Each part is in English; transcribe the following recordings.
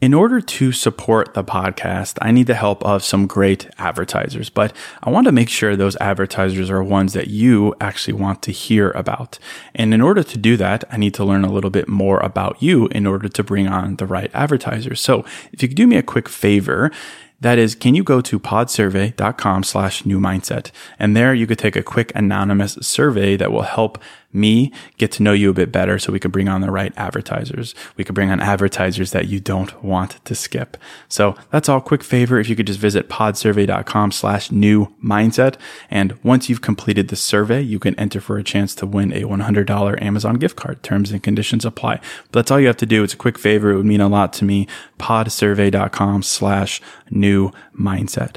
In order to support the podcast, I need the help of some great advertisers, but I want to make sure those advertisers are ones that you actually want to hear about. And in order to do that, I need to learn a little bit more about you in order to bring on the right advertisers. So if you could do me a quick favor, that is, can you go to podsurvey.com/newmindset? And there you could take a quick anonymous survey that will help me get to know you a bit better so we can bring on the right advertisers. We can bring on advertisers that you don't want to skip. So that's all. Quick favor, if you could just visit podsurvey.com/newmindset. And once you've completed the survey, you can enter for a chance to win a $100 Amazon gift card. Terms and conditions apply. But that's all you have to do. It's a quick favor. It would mean a lot to me. podsurvey.com/newmindset.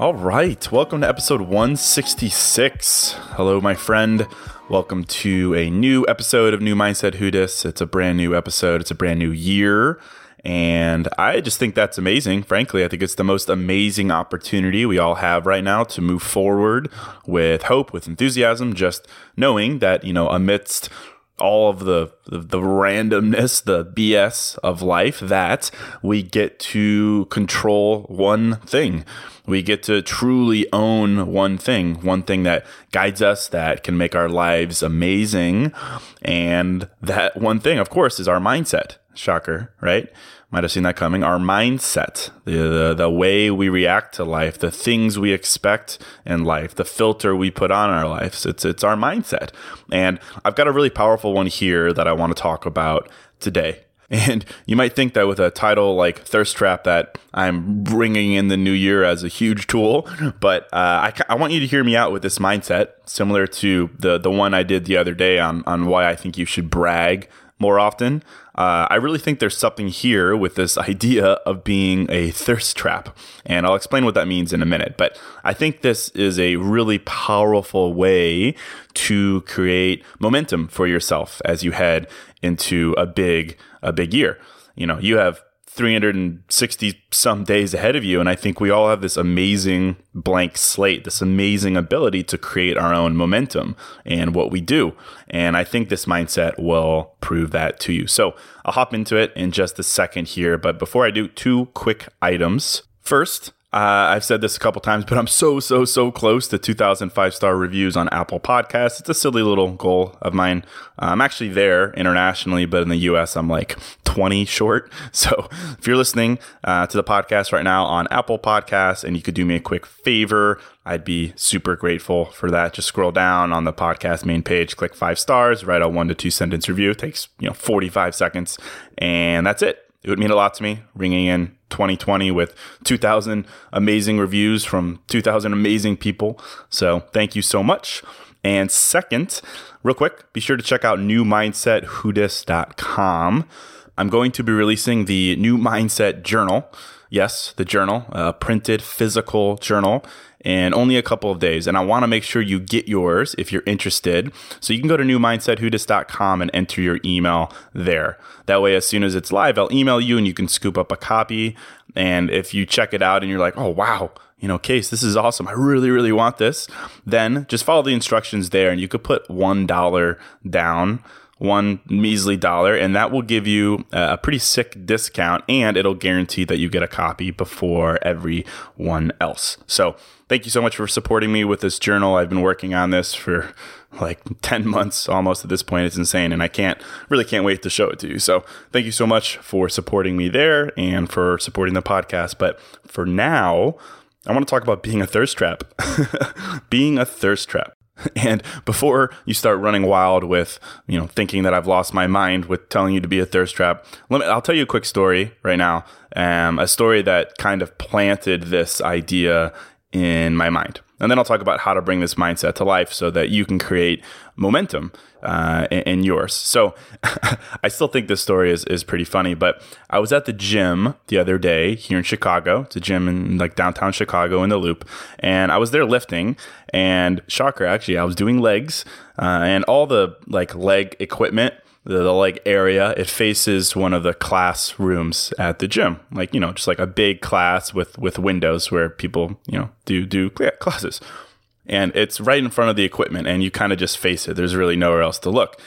All right, welcome to episode 166. Hello, my friend. Welcome to a new episode of New Mindset Who Dis. It's a brand new episode. It's a brand new year. And I just think that's amazing. Frankly, I think it's the most amazing opportunity we all have right now to move forward with hope, with enthusiasm, just knowing that, you know, amidst all of the randomness, the BS of life, that we get to control one thing. We get to truly own one thing that guides us, that can make our lives amazing. And that one thing, of course, is our mindset. Shocker, right? Might have seen that coming. Our mindset, the way we react to life, the things we expect in life, the filter we put on our lives. It's our mindset. And I've got a really powerful one here that I want to talk about today. And you might think that with a title like Thirst Trap that I'm bringing in the new year as a huge tool, but I want you to hear me out with this mindset, similar to the one I did the other day on why I think you should brag more often. I really think there's something here with this idea of being a thirst trap, and I'll explain what that means in a minute. But I think this is a really powerful way to create momentum for yourself as you head into a big year. You know, you have 360 some days ahead of you, and I think we all have this amazing blank slate, this amazing ability to create our own momentum and what we do. And I think this mindset will prove that to you. So I'll hop into it in just a second here, but before I do, two quick items. First, I've said this a couple times, but I'm so close to 2,000 five-star reviews on Apple Podcasts. It's a silly little goal of mine. I'm actually there internationally, but in the U.S., I'm like 20 short. So if you're listening to the podcast right now on Apple Podcasts and you could do me a quick favor, I'd be super grateful for that. Just scroll down on the podcast main page, click 5 stars, write a 1 to 2 sentence review. It takes 45 seconds, and that's it. It would mean a lot to me, ringing in 2020 with 2,000 amazing reviews from 2,000 amazing people. So thank you so much. And second, real quick, be sure to check out newmindsetwhodis.com. I'm going to be releasing the New Mindset Journal. Yes, the journal, a printed physical journal, in only a couple of days. And I want to make sure you get yours if you're interested. So you can go to newmindsethoodist.com and enter your email there. That way, as soon as it's live, I'll email you and you can scoop up a copy. And if you check it out and you're like, oh, wow, Case, this is awesome. I really, really want this. Then just follow the instructions there and you could put $1 down. One measly dollar, and that will give you a pretty sick discount, and it'll guarantee that you get a copy before everyone else. So thank you so much for supporting me with this journal. I've been working on this for like 10 months almost at this point. It's insane, and I can't wait to show it to you. So thank you so much for supporting me there and for supporting the podcast. But for now, I want to talk about being a thirst trap. Being a thirst trap. And before you start running wild with, thinking that I've lost my mind with telling you to be a thirst trap, I'll tell you a quick story right now, a story that kind of planted this idea in my mind. And then I'll talk about how to bring this mindset to life so that you can create momentum in yours. So I still think this story is pretty funny, but I was at the gym the other day here in Chicago. It's a gym in like downtown Chicago in the Loop. And I was there lifting, and shocker, actually, I was doing legs and all the like leg equipment, the leg area, it faces one of the class rooms at the gym, just like a big class with windows where people, do classes. And it's right in front of the equipment, and you kind of just face it. There's really nowhere else to look.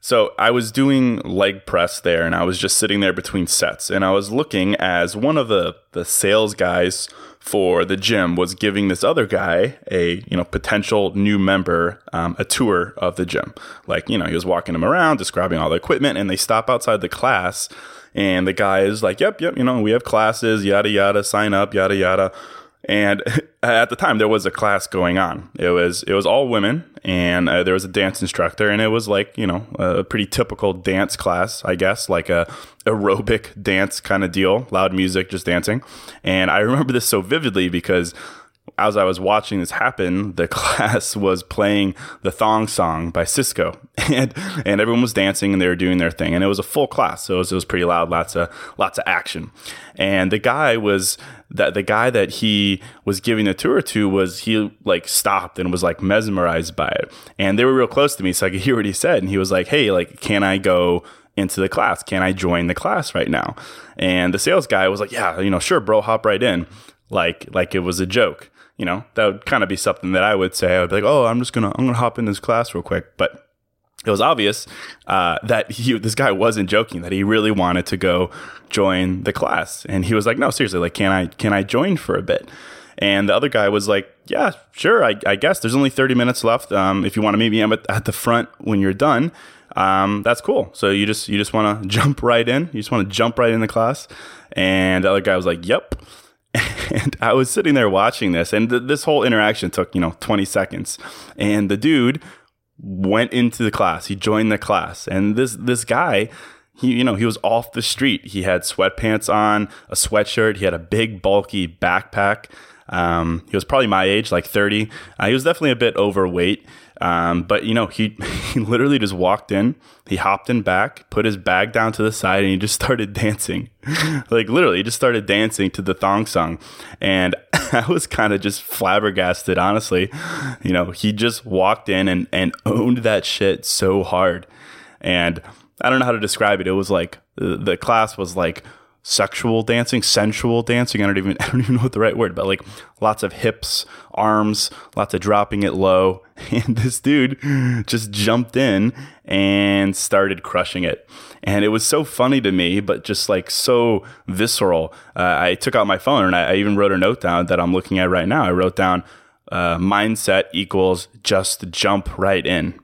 So I was doing leg press there, and I was just sitting there between sets, and I was looking as one of the sales guys for the gym was giving this other guy, a potential new member, a tour of the gym. He was walking him around, describing all the equipment, and they stop outside the class, and the guy is like, yep, we have classes, yada yada, sign up, yada yada. And at the time, there was a class going on. It was all women, and there was a dance instructor, and it was like, a pretty typical dance class, I guess, like a aerobic dance kind of deal, loud music, just dancing. And I remember this so vividly because as I was watching this happen, the class was playing the Thong Song by Sisqó, and everyone was dancing and they were doing their thing, and it was a full class, so it was pretty loud, lots of action. And the guy that he was giving the tour to stopped and was like mesmerized by it, and they were real close to me, so I could hear what he said, and he was like, "Hey, can I go into the class? Can I join the class right now?" And the sales guy was like, "Yeah, sure, bro, hop right in," like it was a joke. That would kind of be something that I would say. I would be like, "Oh, I'm gonna hop in this class real quick." But it was obvious that this guy wasn't joking, that he really wanted to go join the class. And he was like, "No, seriously, can I join for a bit?" And the other guy was like, "Yeah, sure, I guess. There's only 30 minutes left. If you want to meet me at the front when you're done, that's cool. So you just want to jump right in. You just want to jump right in the class." And the other guy was like, "Yep." And I was sitting there watching this, and this whole interaction took, 20 seconds. And the dude went into the class. He joined the class. And this guy, he was off the street. He had sweatpants on, a sweatshirt. He had a big, bulky backpack. He was probably my age, like 30. He was definitely a bit overweight. But, he literally just walked in, he hopped in back, put his bag down to the side, and he just started dancing. Literally, he just started dancing to the Thong Song. And I was kind of just flabbergasted, honestly. He just walked in and owned that shit so hard. And I don't know how to describe it. It was like the class was like sexual dancing, sensual dancing. I don't even know what the right word, but lots of hips, arms, lots of dropping it low. And this dude just jumped in and started crushing it. And it was so funny to me, but just so visceral. I took out my phone and I even wrote a note down that I'm looking at right now. I wrote down, mindset equals just jump right in.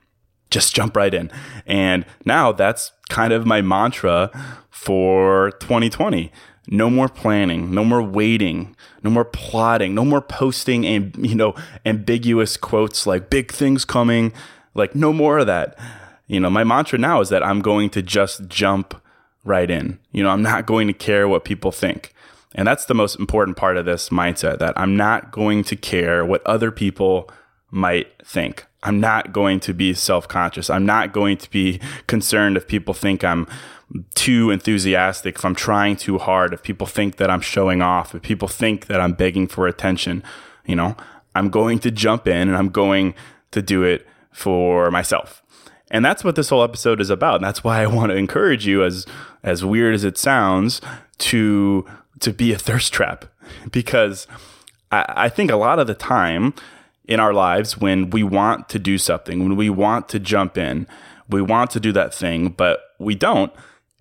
Just jump right in. And now that's kind of my mantra for 2020. No more planning, no more waiting, no more plotting, no more posting and, ambiguous quotes like big things coming, no more of that. My mantra now is that I'm going to just jump right in. I'm not going to care what people think. And that's the most important part of this mindset, that I'm not going to care what other people might think. I'm not going to be self-conscious. I'm not going to be concerned if people think I'm too enthusiastic, if I'm trying too hard, if people think that I'm showing off, if people think that I'm begging for attention, you know, I'm going to jump in and I'm going to do it for myself. And that's what this whole episode is about. And that's why I want to encourage you, as weird as it sounds, to be a thirst trap. Because I think a lot of the time in our lives, when we want to do something, when we want to jump in, we want to do that thing, but we don't,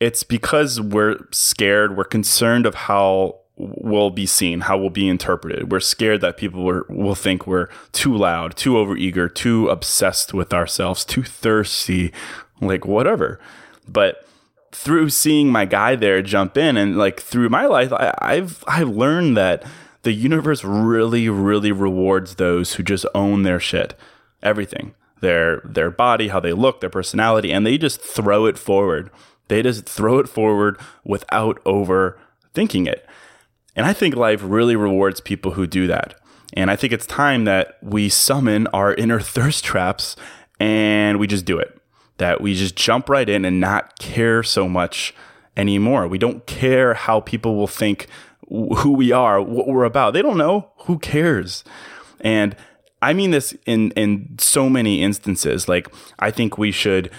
it's because we're scared, we're concerned of how we'll be seen, how we'll be interpreted. We're scared that people will think we're too loud, too overeager, too obsessed with ourselves, too thirsty, like whatever. But through seeing my guy there jump in, and like through my life, I've learned that the universe really, really rewards those who just own their shit, everything, their body, how they look, their personality, and they just throw it forward. They just throw it forward without overthinking it. And I think life really rewards people who do that. And I think it's time that we summon our inner thirst traps and we just do it. That we just jump right in and not care so much anymore. We don't care how people will think who we are, what we're about. They don't know. Who cares? And I mean this in so many instances. Like, I think we should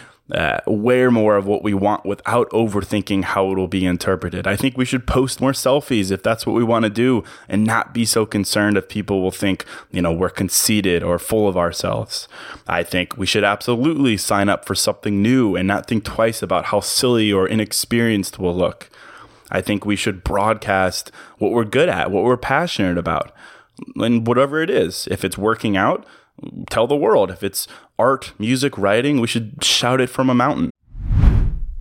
wear more of what we want without overthinking how it will be interpreted. I think we should post more selfies if that's what we want to do, and not be so concerned if people will think, you know, we're conceited or full of ourselves. I think we should absolutely sign up for something new and not think twice about how silly or inexperienced we'll look. I think we should broadcast what we're good at, what we're passionate about, and whatever it is. If it's working out, tell the world. If it's art, music, writing, we should shout it from a mountain.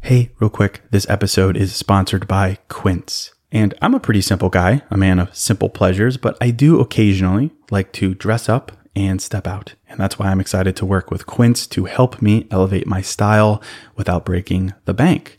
Hey, real quick, this episode is sponsored by Quince. And I'm a pretty simple guy, a man of simple pleasures, but I do occasionally like to dress up and step out. And that's why I'm excited to work with Quince to help me elevate my style without breaking the bank.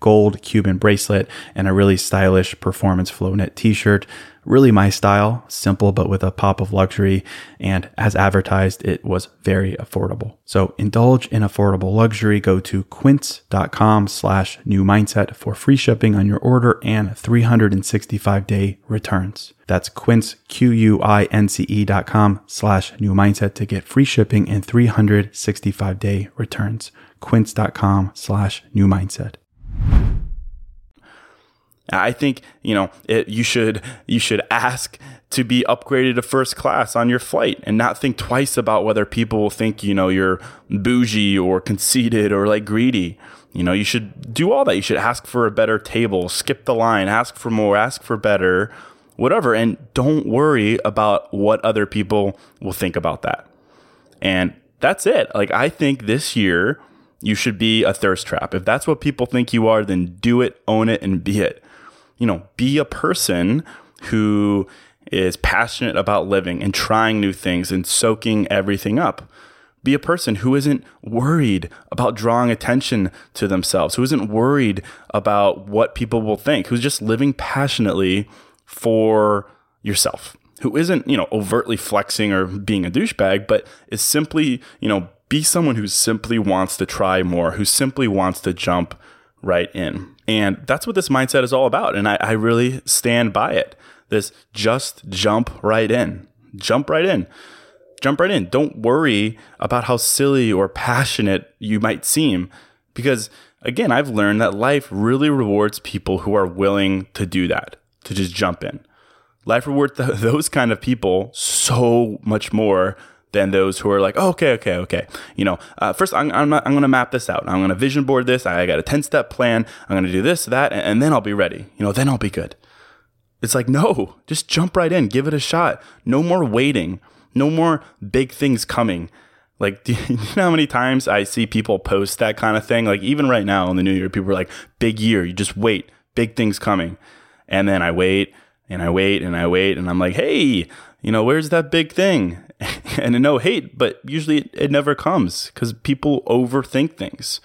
gold Cuban bracelet and a really stylish performance flow knit t-shirt. Really my style, simple but with a pop of luxury, and as advertised, it was very affordable. So indulge in affordable luxury. Go to quince.com/newmindset for free shipping on your order and 365-day returns. That's Quince, QUINCE.com/newmindset to get free shipping and 365-day returns. Quince.com/newmindset. I think, you know, you should ask to be upgraded to first class on your flight and not think twice about whether people will think, you know, you're bougie or conceited or like greedy. You know, you should do all that. You should ask for a better table, skip the line, ask for more, ask for better, whatever. And don't worry about what other people will think about that. And that's it. Like, I think this year you should be a thirst trap. If that's what people think you are, then do it, own it, and be it. You know, be a person who is passionate about living and trying new things and soaking everything up. Be a person who isn't worried about drawing attention to themselves, who isn't worried about what people will think, who's just living passionately for yourself, who isn't, you know, overtly flexing or being a douchebag, but is simply, you know, be someone who simply wants to try more, who simply wants to jump right in. And that's what this mindset is all about. And I really stand by it. This just jump right in. Jump right in. Jump right in. Don't worry about how silly or passionate you might seem. Because, again, I've learned that life really rewards people who are willing to do that, to just jump in. Life rewards those kind of people so much more than those who are like, oh, okay. You know, first I'm going to map this out. I'm going to vision board this. I got a 10-step plan. I'm going to do this, that, and then I'll be ready. You know, then I'll be good. It's like, no, just jump right in. Give it a shot. No more waiting. No more big things coming. Like, do you know how many times I see people post that kind of thing? Like, even right now in the new year, people are like, big year. You just wait. Big things coming. And then I wait and I wait and I'm like, hey, where's that big thing? And no hate, but usually it never comes because people overthink things.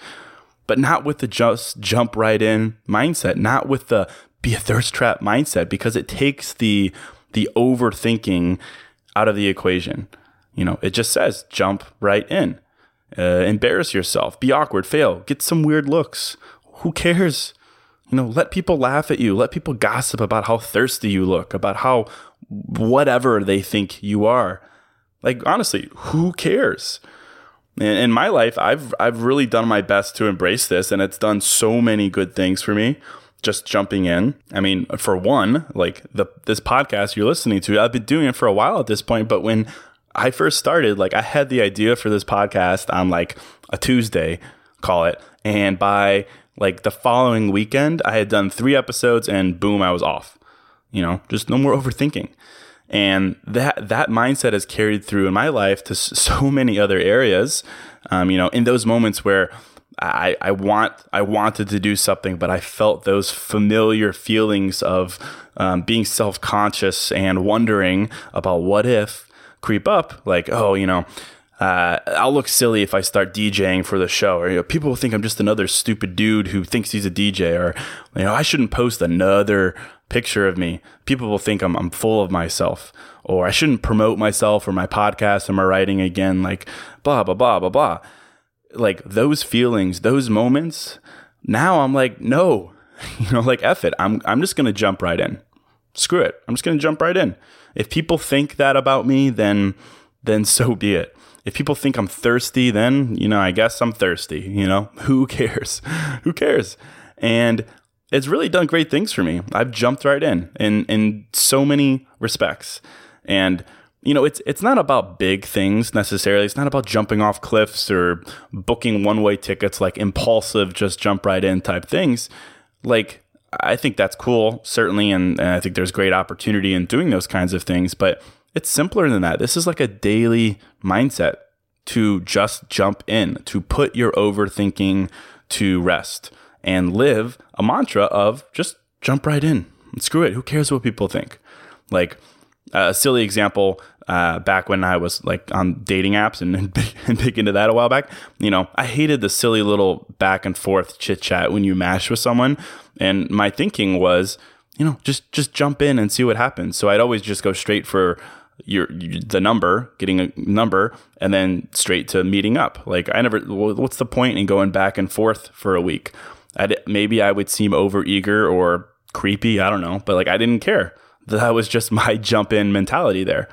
But not with the just jump right in mindset, not with the be a thirst trap mindset, because it takes the overthinking out of the equation. It just says jump right in, embarrass yourself, be awkward, fail, get some weird looks. Who cares? Let people laugh at you, let people gossip about how thirsty you look, about how whatever they think you are. Like, honestly, who cares? In my life, I've really done my best to embrace this, and it's done so many good things for me. Just jumping in. I mean, for one, like this podcast you're listening to, I've been doing it for a while at this point. But when I first started, I had the idea for this podcast on a Tuesday, call it. And by the following weekend, I had done 3 episodes and boom, I was off. Just no more overthinking. And that mindset has carried through in my life to so many other areas. In those moments where I wanted to do something, but I felt those familiar feelings of being self-conscious and wondering about what if creep up. I'll look silly if I start DJing for the show, or people will think I'm just another stupid dude who thinks he's a DJ, or I shouldn't post another picture of me. People will think I'm full of myself, or I shouldn't promote myself or my podcast or my writing again. Blah blah blah blah blah. Those feelings, those moments. Now I'm no, F it. I'm just gonna jump right in. Screw it. I'm just gonna jump right in. If people think that about me, then so be it. If people think I'm thirsty, then, I guess I'm thirsty, who cares? Who cares? And it's really done great things for me. I've jumped right in so many respects. And, it's not about big things necessarily. It's not about jumping off cliffs or booking one-way tickets, impulsive, just jump right in type things. I think that's cool, certainly. And I think there's great opportunity in doing those kinds of things, but it's simpler than that. This is a daily mindset to just jump in, to put your overthinking to rest and live a mantra of just jump right in and screw it. Who cares what people think? A silly example, back when I was on dating apps and big into that a while back, I hated the silly little back and forth chit chat when you mash with someone. And my thinking was, just jump in and see what happens. So I'd always just go straight for the number, getting a number, and then straight to meeting up. What's the point in going back and forth for a week? Maybe I would seem overeager or creepy, I don't know, but I didn't care. That was just my jump in mentality there.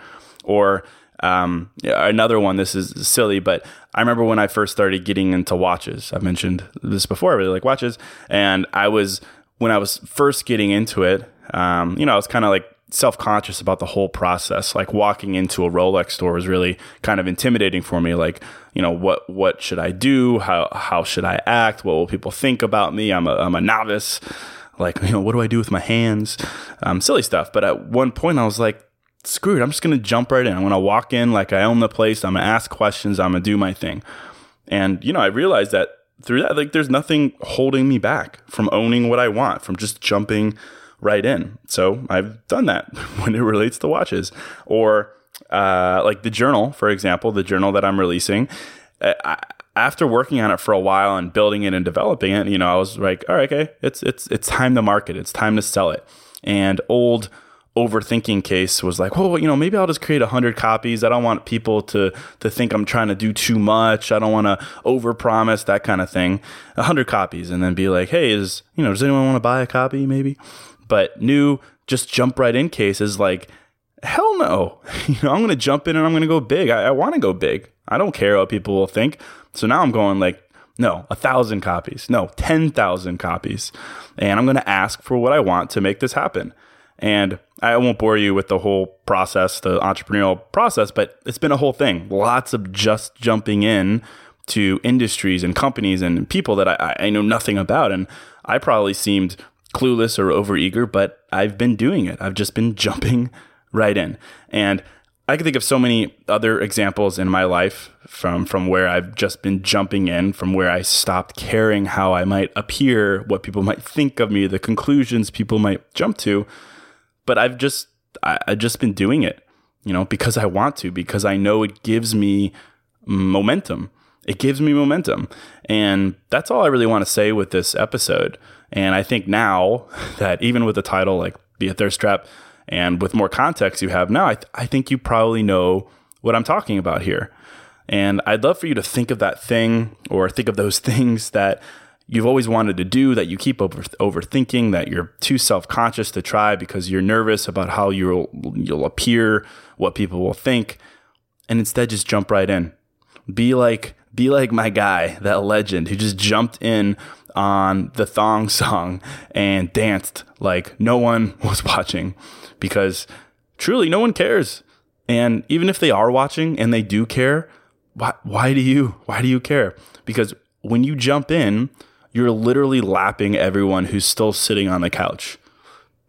Or another one, this is silly, but I remember when I first started getting into watches. I've mentioned this before, I really like watches. And when I was first getting into it, I was kind of self-conscious about the whole process. Walking into a Rolex store was really kind of intimidating for me. What should I do? How should I act? What will people think about me? I'm a novice. What do I do with my hands? Silly stuff. But at one point I was screw it. I'm just going to jump right in. I'm going to walk in I own the place. I'm going to ask questions. I'm going to do my thing. And, I realized that through that, there's nothing holding me back from owning what I want, from just jumping right in. So I've done that when it relates to watches, or the journal, for example, the journal that I'm releasing. After working on it for a while and building it and developing it, I was all right, okay, it's time to market. It's time to sell it. And old overthinking case was maybe I'll just create 100 copies. I don't want people to think I'm trying to do too much. I don't want to overpromise, that kind of thing. 100 copies, and then be hey, does anyone want to buy a copy? Maybe. But new, just jump right in cases, hell no. I'm going to jump in and I'm going to go big. I want to go big. I don't care what people will think. So now I'm going no, 1,000 copies, no, 10,000 copies. And I'm going to ask for what I want to make this happen. And I won't bore you with the whole process, the entrepreneurial process, but it's been a whole thing. Lots of just jumping in to industries and companies and people that I know nothing about. And I probably seemed clueless or overeager, but I've been doing it. I've just been jumping right in. And I can think of so many other examples in my life from where I've just been jumping in, from where I stopped caring how I might appear, what people might think of me, the conclusions people might jump to. But I've just been doing it. you know, because I want to, because I know it gives me momentum. It gives me momentum. And that's all I really want to say with this episode. And I think now that even with the title, like Be a Thirst Trap, and with more context you have now, I think you probably know what I'm talking about here. And I'd love for you to think of that thing, or think of those things that you've always wanted to do, that you keep overthinking, that you're too self-conscious to try because you're nervous about how you'll appear, what people will think, and instead just jump right in. Be like my guy, that legend who just jumped in on the Thong Song and danced like no one was watching, because truly no one cares. And even if they are watching and they do care, why do you care? Because when you jump in, you're literally lapping everyone who's still sitting on the couch,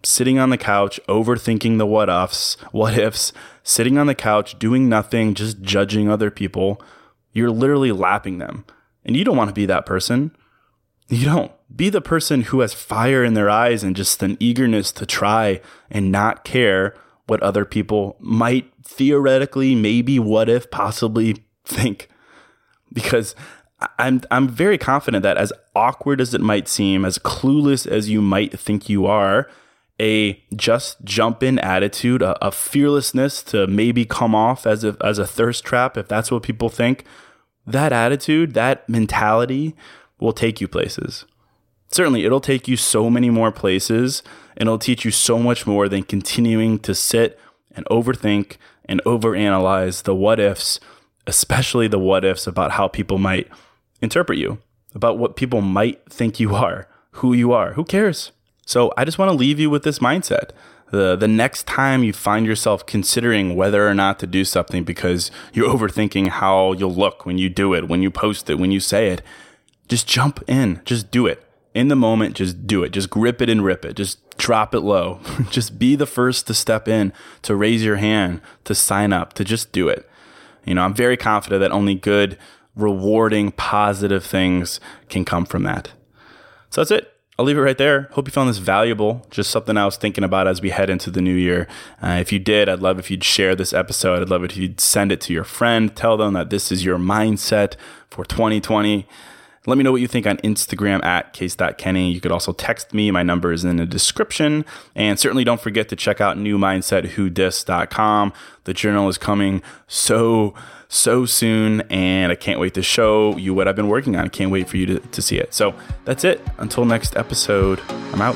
overthinking the what ifs, sitting on the couch, doing nothing, just judging other people. You're literally lapping them. And you don't want to be that person. You don't. Be the person who has fire in their eyes and just an eagerness to try and not care what other people might theoretically, maybe, what if, possibly think. Because I'm very confident that as awkward as it might seem, as clueless as you might think you are, a just jump in attitude, a fearlessness to maybe come off as a thirst trap, if that's what people think, that attitude, that mentality will take you places. Certainly, it'll take you so many more places, and it'll teach you so much more than continuing to sit and overthink and overanalyze the what ifs, especially the what ifs about how people might interpret you, about what people might think you are, who you are. Who cares? So I just want to leave you with this mindset. The next time you find yourself considering whether or not to do something because you're overthinking how you'll look when you do it, when you post it, when you say it, just jump in. Just do it. In the moment, just do it. Just grip it and rip it. Just drop it low. Just be the first to step in, to raise your hand, to sign up, to just do it. You know, I'm very confident that only good, rewarding, positive things can come from that. So that's it. I'll leave it right there. Hope you found this valuable, just something I was thinking about as we head into the new year. If you did, I'd love if you'd share this episode. I'd love if you'd send it to your friend. Tell them that this is your mindset for 2020. Let me know what you think on Instagram at case.kenny. You could also text me. My number is in the description. And certainly don't forget to check out newmindsethwhodis.com. The journal is coming so soon, and I can't wait to show you what I've been working on. I can't wait for you to see it. So that's it. Until next episode, I'm out.